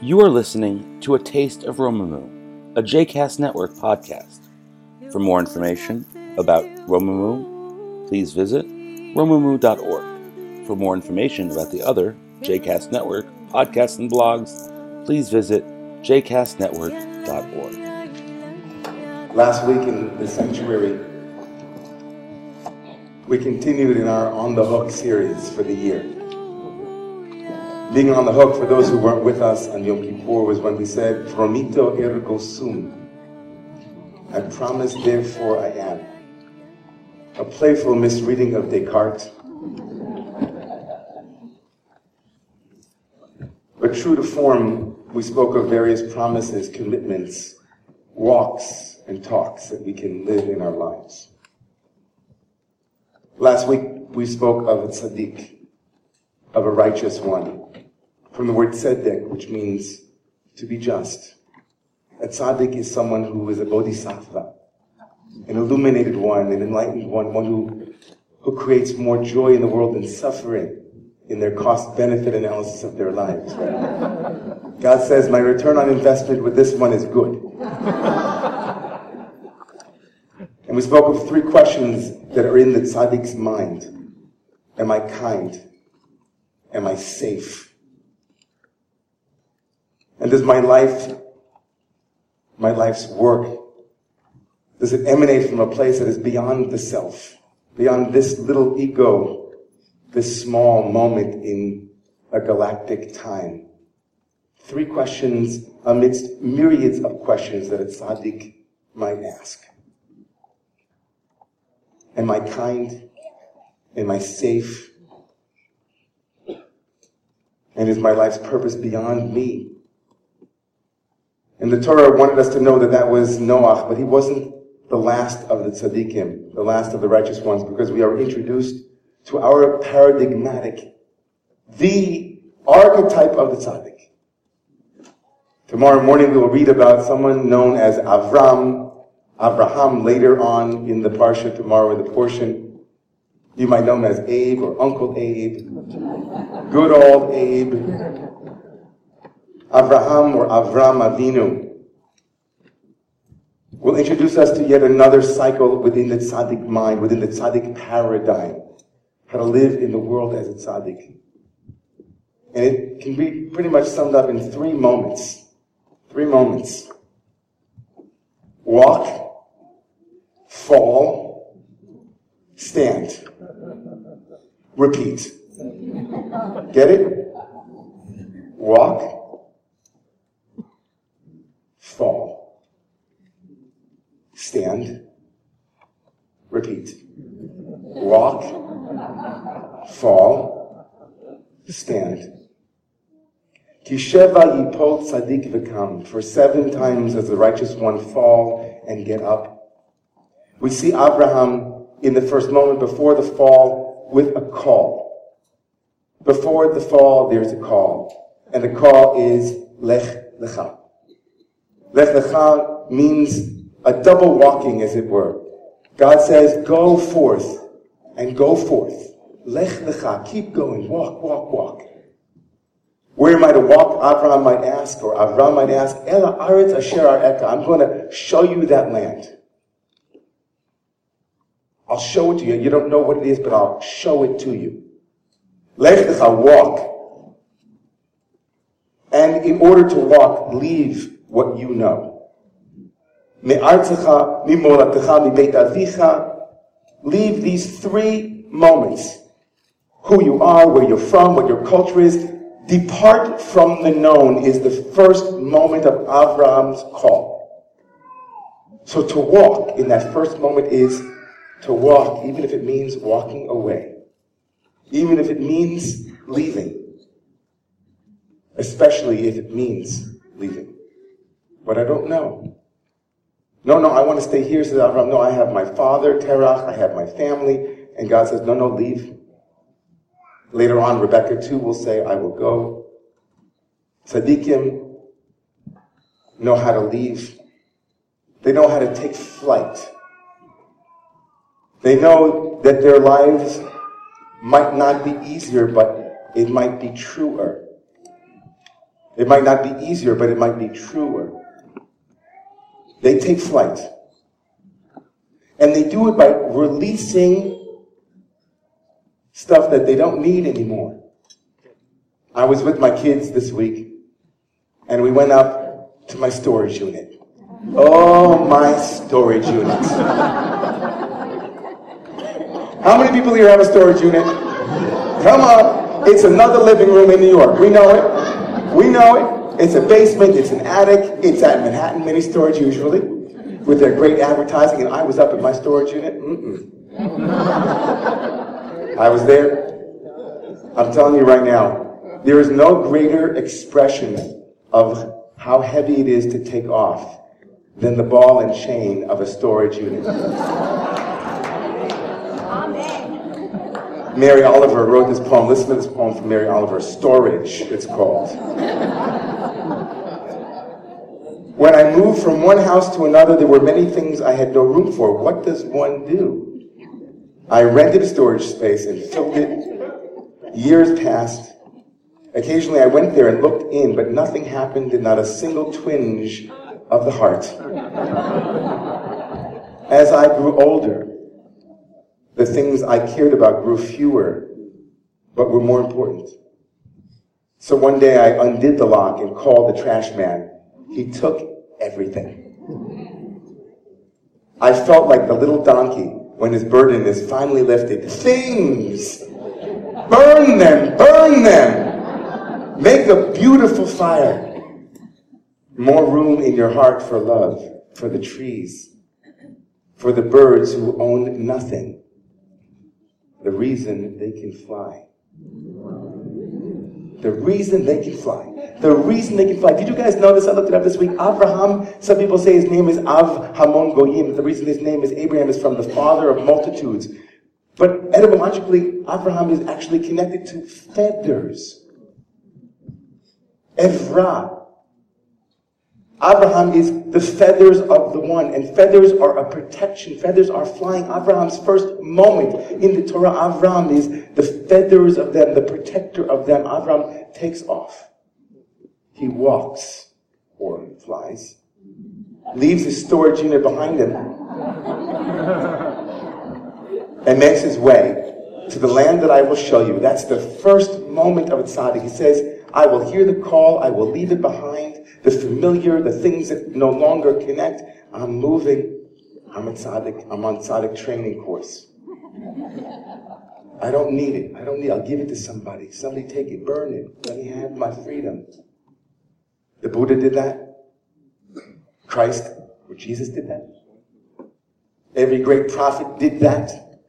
You are listening to A Taste of Romemu, a JCAST Network podcast. For more information about Romemu, please visit romemu.org. For more information about the other JCAST Network podcasts and blogs, please visit jcastnetwork.org. Last week in the sanctuary, we continued in our On the Hook series for the year. Being on the hook, for those who weren't with us on Yom Kippur, was when we said, promito ergo sum. I promise, therefore I am. A playful misreading of Descartes, but true to form, we spoke of various promises, commitments, walks, and talks that we can live in our lives. Last week, we spoke of a tzaddik, of a righteous one, from the word tzedek, which means to be just. A tzaddik is someone who is a bodhisattva, an illuminated one, an enlightened one, one who creates more joy in the world than suffering in their cost-benefit analysis of their lives. Right? God says, my return on investment with this one is good. And we spoke of three questions that are in the tzaddik's mind. Am I kind? Am I safe? And does my life's work, does it emanate from a place that is beyond the self, beyond this little ego, this small moment in a galactic time? Three questions amidst myriads of questions that a tzaddik might ask. Am I kind? Am I safe? And is my life's purpose beyond me? And the Torah wanted us to know that that was Noach, but he wasn't the last of the tzaddikim, the last of the righteous ones, because we are introduced to our paradigmatic, the archetype of the tzaddik. Tomorrow morning we will read about someone known as Avraham, later on in the Parsha, tomorrow in the portion. You might know him as Abe or Uncle Abe, good old Abe. Avraham or Avram Avinu will introduce us to yet another cycle within the tzaddik mind, within the tzaddik paradigm, how to live in the world as a tzaddik. And it can be pretty much summed up in three moments. Walk, fall, stand, repeat. Get it? Walk, fall, stand, repeat. Walk, fall, stand. Kisheva yipol tzaddik v'kam. For 7 times does the righteous one fall and get up. We see Avraham in the first moment before the fall with a call. Before the fall, there's a call. And the call is Lech Lecha. Lech Lecha means a double walking, as it were. God says, go forth, and go forth. Lech Lecha, keep going, walk, walk, walk. Where am I to walk? Avraham might ask, or Avram might ask, Ela Aretz Asher Areka, I'm going to show you that land. I'll show it to you. You don't know what it is, but I'll show it to you. Lech Lecha, walk. And in order to walk, leave what you know. Me'artzecha, mi'molatecha, mi'beit avicha. Leave these 3 moments. Who you are, where you're from, what your culture is. Depart from the known is the first moment of Avraham's call. So to walk in that first moment is to walk, even if it means walking away. Even if it means leaving. Especially if it means leaving. But I don't know. No, I want to stay here, says Avram. No, I have my father, Terach, I have my family. And God says, no, leave. Later on, Rebecca too will say, I will go. Tzaddikim know how to leave. They know how to take flight. They know that their lives might not be easier, but it might be truer. It might not be easier, but it might be truer. They take flight. And they do it by releasing stuff that they don't need anymore. I was with my kids this week, and we went up to my storage unit. Oh, my storage unit. How many people here have a storage unit? Come on. It's another living room in New York. We know it. We know it. It's a basement, it's an attic, it's at Manhattan Mini-Storage usually, with their great advertising, and I was up at my storage unit. I was there. I'm telling you right now, there is no greater expression of how heavy it is to take off than the ball and chain of a storage unit. Mary Oliver wrote this poem. Listen to this poem from Mary Oliver. Storage, it's called. When I moved from one house to another, there were many things I had no room for. What does one do? I rented a storage space and filled it. Years passed. Occasionally I went there and looked in, but nothing happened, and not a single twinge of the heart. As I grew older, the things I cared about grew fewer, but were more important. So one day I undid the lock and called the trash man. He took everything. I felt like the little donkey when his burden is finally lifted. Things! Burn them! Burn them! Make a beautiful fire. More room in your heart for love, for the trees, for the birds who own nothing. The reason they can fly. The reason they can fly. The reason they can fly. Did you guys know this? I looked it up this week. Avraham, some people say his name is Av Hamon Goyim. The reason his name is Abraham is from the father of multitudes. But etymologically, Avraham is actually connected to feathers. Evra. Avraham is the feathers of the one, and feathers are a protection. Feathers are flying. Avraham's first moment in the Torah, Avram is the feathers of them, the protector of them. Avram takes off. He walks, or flies, leaves his storage unit behind him, and makes his way to the land that I will show you. That's the first moment of a tzaddik. He says, I will hear the call, I will leave it behind. The familiar, the things that no longer connect. I'm moving. I'm a tzaddik. I'm on tzaddik training course. I don't need it. I'll give it to somebody. Somebody take it, burn it. Let me have my freedom. The Buddha did that. Christ, or Jesus, did that. Every great prophet did that.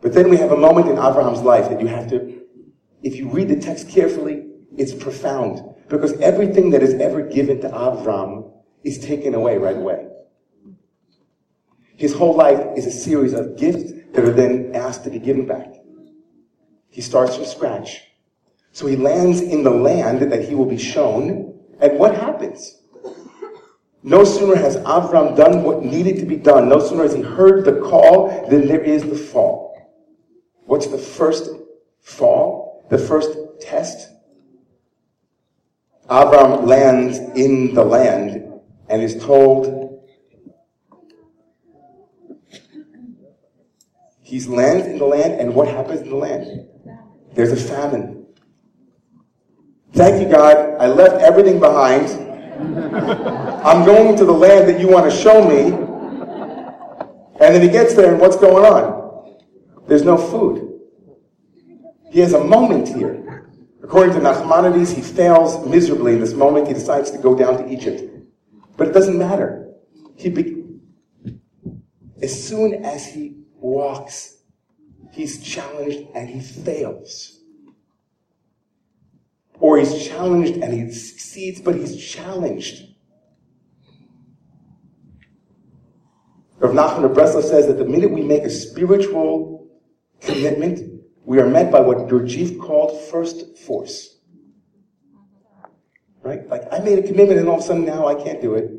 But then we have a moment in Avraham's life that you have to, if you read the text carefully, it's profound. Because everything that is ever given to Avram is taken away right away. His whole life is a series of gifts that are then asked to be given back. He starts from scratch. So he lands in the land that he will be shown, and what happens? No sooner has Avram done what needed to be done, no sooner has he heard the call, than there is the fall. What's the first fall? The first test? Avram lands in the land and is told he's lands in the land, and what happens in the land? There's a famine. Thank you, God. I left everything behind. I'm going to the land that you want to show me. And then he gets there, and what's going on? There's no food. He has a moment here. According to Nachmanides, he fails miserably in this moment. He decides to go down to Egypt. But it doesn't matter. As soon as he walks, he's challenged and he fails. Or he's challenged and he succeeds, but he's challenged. Rav Nachman of Breslov says that the minute we make a spiritual commitment, we are met by what Gurdjieff called first force. Right? Like, I made a commitment and all of a sudden now I can't do it.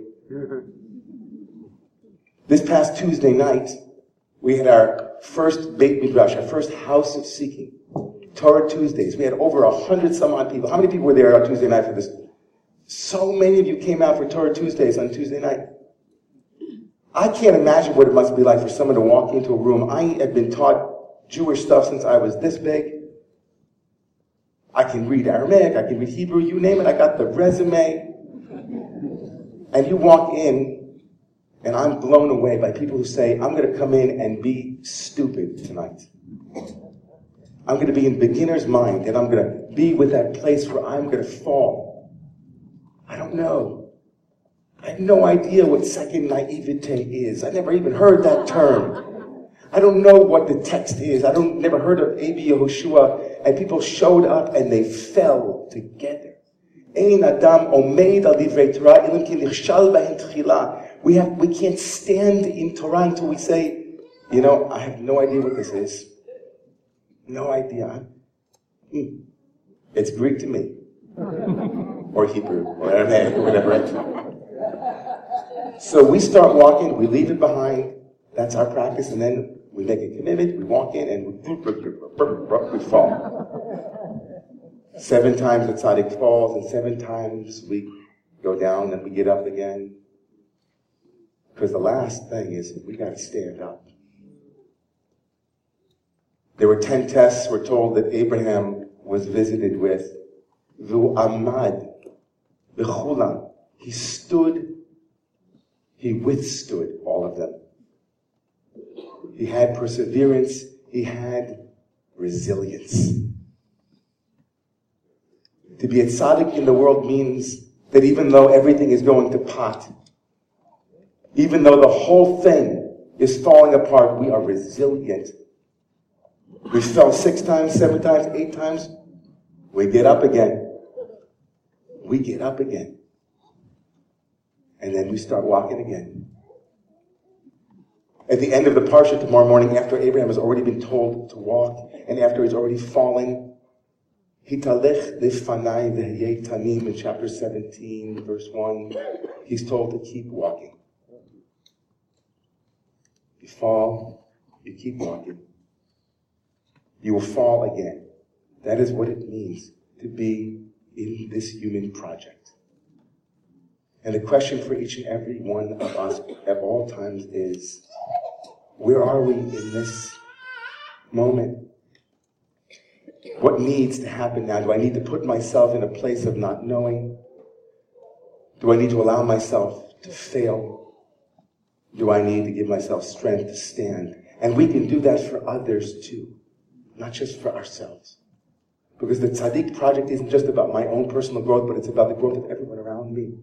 This past Tuesday night, we had our first Beit Midrash, our first house of seeking. Torah Tuesdays. We had over 100-some-odd people. How many people were there on Tuesday night for this? So many of you came out for Torah Tuesdays on Tuesday night. I can't imagine what it must be like for someone to walk into a room. I had been taught Jewish stuff since I was this big. I can read Aramaic, I can read Hebrew, you name it. I got the resume. And you walk in, and I'm blown away by people who say, I'm going to come in and be stupid tonight. I'm going to be in beginner's mind, and I'm going to be with that place where I'm going to fall. I don't know. I have no idea what second naivete is. I never even heard that term. I don't know what the text is. I don't never heard of A.B. Yehoshua, and people showed up and they fell together. Ein adam omeid al divrei Torah ilim ki nichshal bahem tchila. We can't stand in Torah until we say, you know, I have no idea what this is. No idea. It's Greek to me. Or Hebrew, or Aramaic, or whatever. So we start walking, we leave it behind. That's our practice, and then we make a commitment, we walk in, and we fall. 7 times the tzaddik falls, and 7 times we go down, and we get up again. Because the last thing is, we got to stand up. There were 10 tests. We're told that Abraham was visited with Vu Ahmad, the chulam. He stood, he withstood all of them. He had perseverance, he had resilience. To be a tzaddik in the world means that even though everything is going to pot, even though the whole thing is falling apart, we are resilient. We fell 6 times, 7 times, 8 times. We get up again. We get up again. And then we start walking again. At the end of the Parsha tomorrow morning, after Abraham has already been told to walk, and after he's already fallen, he talech lefanai v'yeitanim in chapter 17, verse 1, he's told to keep walking. You fall, you keep walking. You will fall again. That is what it means to be in this human project. And the question for each and every one of us at all times is, where are we in this moment? What needs to happen now? Do I need to put myself in a place of not knowing? Do I need to allow myself to fail? Do I need to give myself strength to stand? And we can do that for others too. Not just for ourselves. Because the tzaddik project isn't just about my own personal growth, but it's about the growth of everyone around me.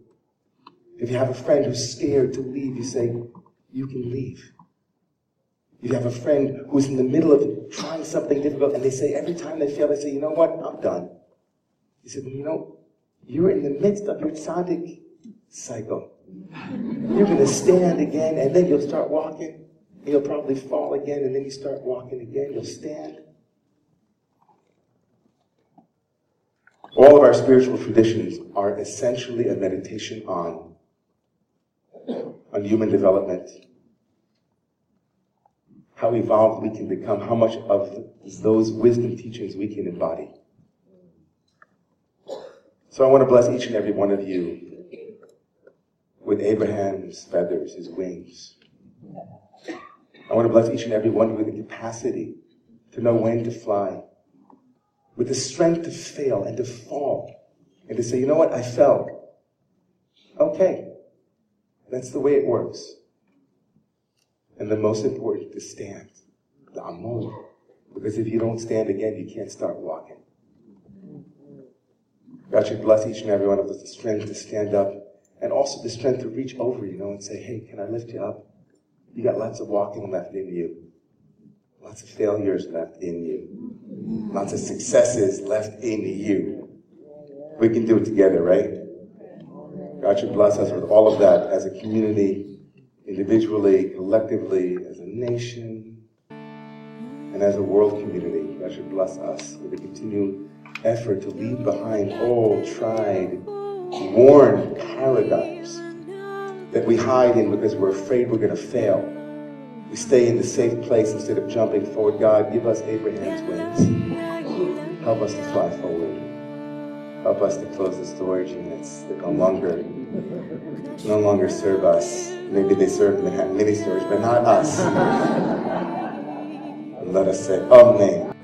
If you have a friend who's scared to leave, you say, you can leave. If you have a friend who's in the middle of trying something difficult, and they say, every time they fail, they say, you know what, I'm done. He said, you know, you're in the midst of your tzaddik cycle. You're going to stand again, and then you'll start walking, and you'll probably fall again, and then you start walking again, you'll stand. All of our spiritual traditions are essentially a meditation on human development, how evolved we can become, how much of those wisdom teachings we can embody. So I want to bless each and every one of you with Abraham's feathers, his wings. I want to bless each and every one with the capacity to know when to fly, with the strength to fail and to fall, and to say, you know what, I fell. Okay, that's the way it works. And the most important, to stand, the amud, because if you don't stand again, you can't start walking. God should bless each and every one of us with the strength to stand up, and also the strength to reach over, you know, and say, hey, can I lift you up? You got lots of walking left in you, lots of failures left in you. Lots of successes left in you. We can do it together, right? God should bless us with all of that as a community, individually, collectively, as a nation, and as a world community. God should bless us with a continued effort to leave behind old, tried, worn paradigms that we hide in because we're afraid we're going to fail. We stay in the safe place instead of jumping forward. God, give us Abraham's wings. Help us to fly forward. Help us to close the storage units that no longer serve us. Maybe they serve Manhattan Mini-Storage, but not us. And let us say, Amen.